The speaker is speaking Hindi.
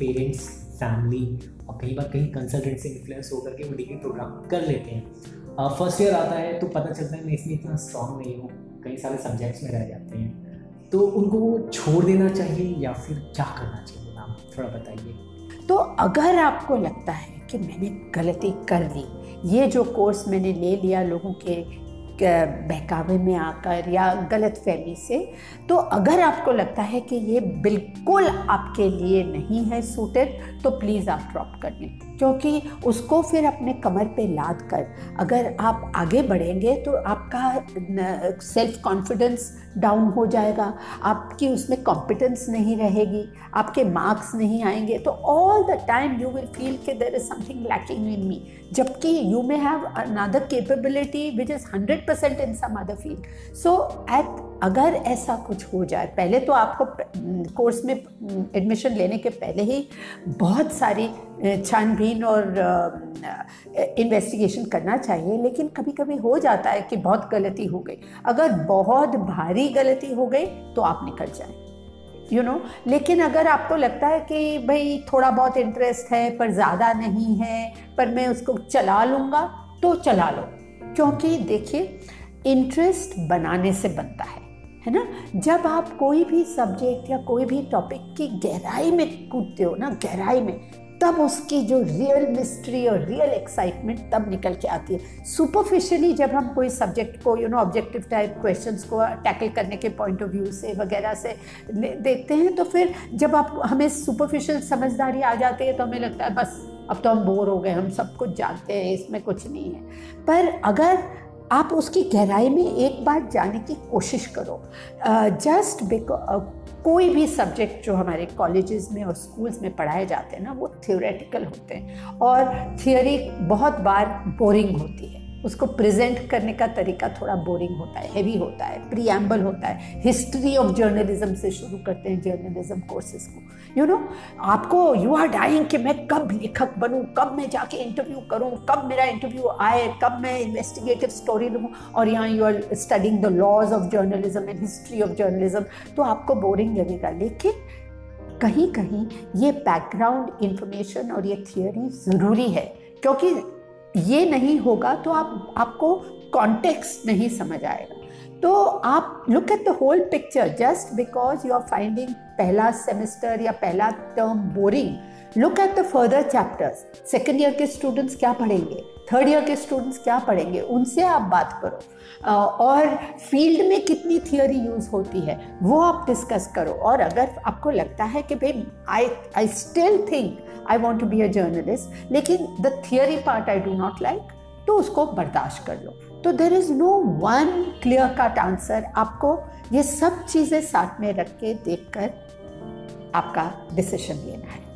पेरेंट्स, फैमिली और कई बार कहीं कंसल्टेंट से इन्फ्लुएंस होकर के वो डिग्री प्रोग्राम कर लेते हैं। फर्स्ट ईयर आता है तो पता चलता है मैं इसमें इतना स्ट्रॉन्ग नहीं हूँ, कई सारे सब्जेक्ट्स में रह जाते हैं, तो उनको छोड़ देना चाहिए या फिर क्या करना चाहिए, आप थोड़ा बताइए। तो अगर आपको लगता है कि मैंने गलती कर ली, ये जो कोर्स मैंने ले लिया लोगों के बहकावे में आकर या गलतफहमी से, तो अगर आपको लगता है कि ये बिल्कुल आपके लिए नहीं है सूटेड, तो प्लीज़ आप ड्रॉप कर लें, क्योंकि उसको फिर अपने कमर पे लाद कर अगर आप आगे बढ़ेंगे तो आपका सेल्फ कॉन्फिडेंस डाउन हो जाएगा, आपकी उसमें कॉम्पिटेंस नहीं रहेगी, आपके मार्क्स नहीं आएंगे, तो all the time you will feel कि there is something lacking in me, जबकि you may have another capability which is 100% in some other field. So अगर ऐसा कुछ हो जाए, पहले तो आपको कोर्स में एडमिशन लेने के पहले ही बहुत सारी छानबीन और इन्वेस्टिगेशन करना चाहिए, लेकिन कभी कभी हो जाता है कि बहुत गलती हो गई, अगर बहुत भारी गलती हो गई तो आप निकल जाएं, यू नो। लेकिन अगर आपको लगता है कि भाई थोड़ा बहुत इंटरेस्ट है पर ज़्यादा नहीं है, पर मैं उसको चला लूँगा, तो चला लो, क्योंकि देखिए इंटरेस्ट बनाने से बनता है ना। जब आप कोई भी सब्जेक्ट या कोई भी टॉपिक की गहराई में कूदते हो ना, गहराई में, तब उसकी जो रियल मिस्ट्री और रियल एक्साइटमेंट तब निकल के आती है। सुपरफिशियली जब हम कोई सब्जेक्ट को ऑब्जेक्टिव टाइप क्वेश्चंस को टैकल करने के पॉइंट ऑफ व्यू से वगैरह से देखते हैं, तो फिर जब आप हमें सुपरफिशियल समझदारी आ जाती है तो हमें लगता है बस अब तो हम बोर हो गए, हम सब कुछ जानते हैं, इसमें कुछ नहीं है। पर अगर आप उसकी गहराई में एक बार जाने की कोशिश करो, जस्ट कोई भी सब्जेक्ट जो हमारे कॉलेजेस में और स्कूल्स में पढ़ाए जाते हैं ना, वो थियोरेटिकल होते हैं और थियोरी बहुत बार बोरिंग होती है, उसको प्रेजेंट करने का तरीका थोड़ा बोरिंग होता है, हेवी होता है, प्रीएम्बल होता है। हिस्ट्री ऑफ जर्नलिज्म से शुरू करते हैं जर्नलिज्म कोर्सेज को, आपको यू आर डाइंग कि मैं कब लेखक बनूं, कब मैं जाके इंटरव्यू करूं, कब मेरा इंटरव्यू आए, कब मैं इन्वेस्टिगेटिव स्टोरी लूं, और यहाँ you are studying the laws of journalism and history of journalism, तो आपको बोरिंग लगेगा। लेकिन कहीं कहीं ये बैकग्राउंड इन्फॉर्मेशन और ये थियोरी ज़रूरी है, क्योंकि ये नहीं होगा तो आपको कॉन्टेक्स्ट नहीं समझ आएगा। तो आप look at the whole picture, just because you are finding पहला सेमेस्टर या पहला term boring, look at the further chapters. Second year के स्टूडेंट्स क्या पढ़ेंगे, थर्ड ईयर के स्टूडेंट्स क्या पढ़ेंगे, उनसे आप बात करो, और फील्ड में कितनी थियोरी यूज़ होती है वो आप डिस्कस करो। और अगर आपको लगता है कि भाई I still think I want to be a journalist, लेकिन the theory part I do not like, तो उसको बर्दाश्त कर लो। तो there is no one clear cut answer, आपको ये सब चीज़ें साथ में रख के देख कर आपका डिसीजन लेना है।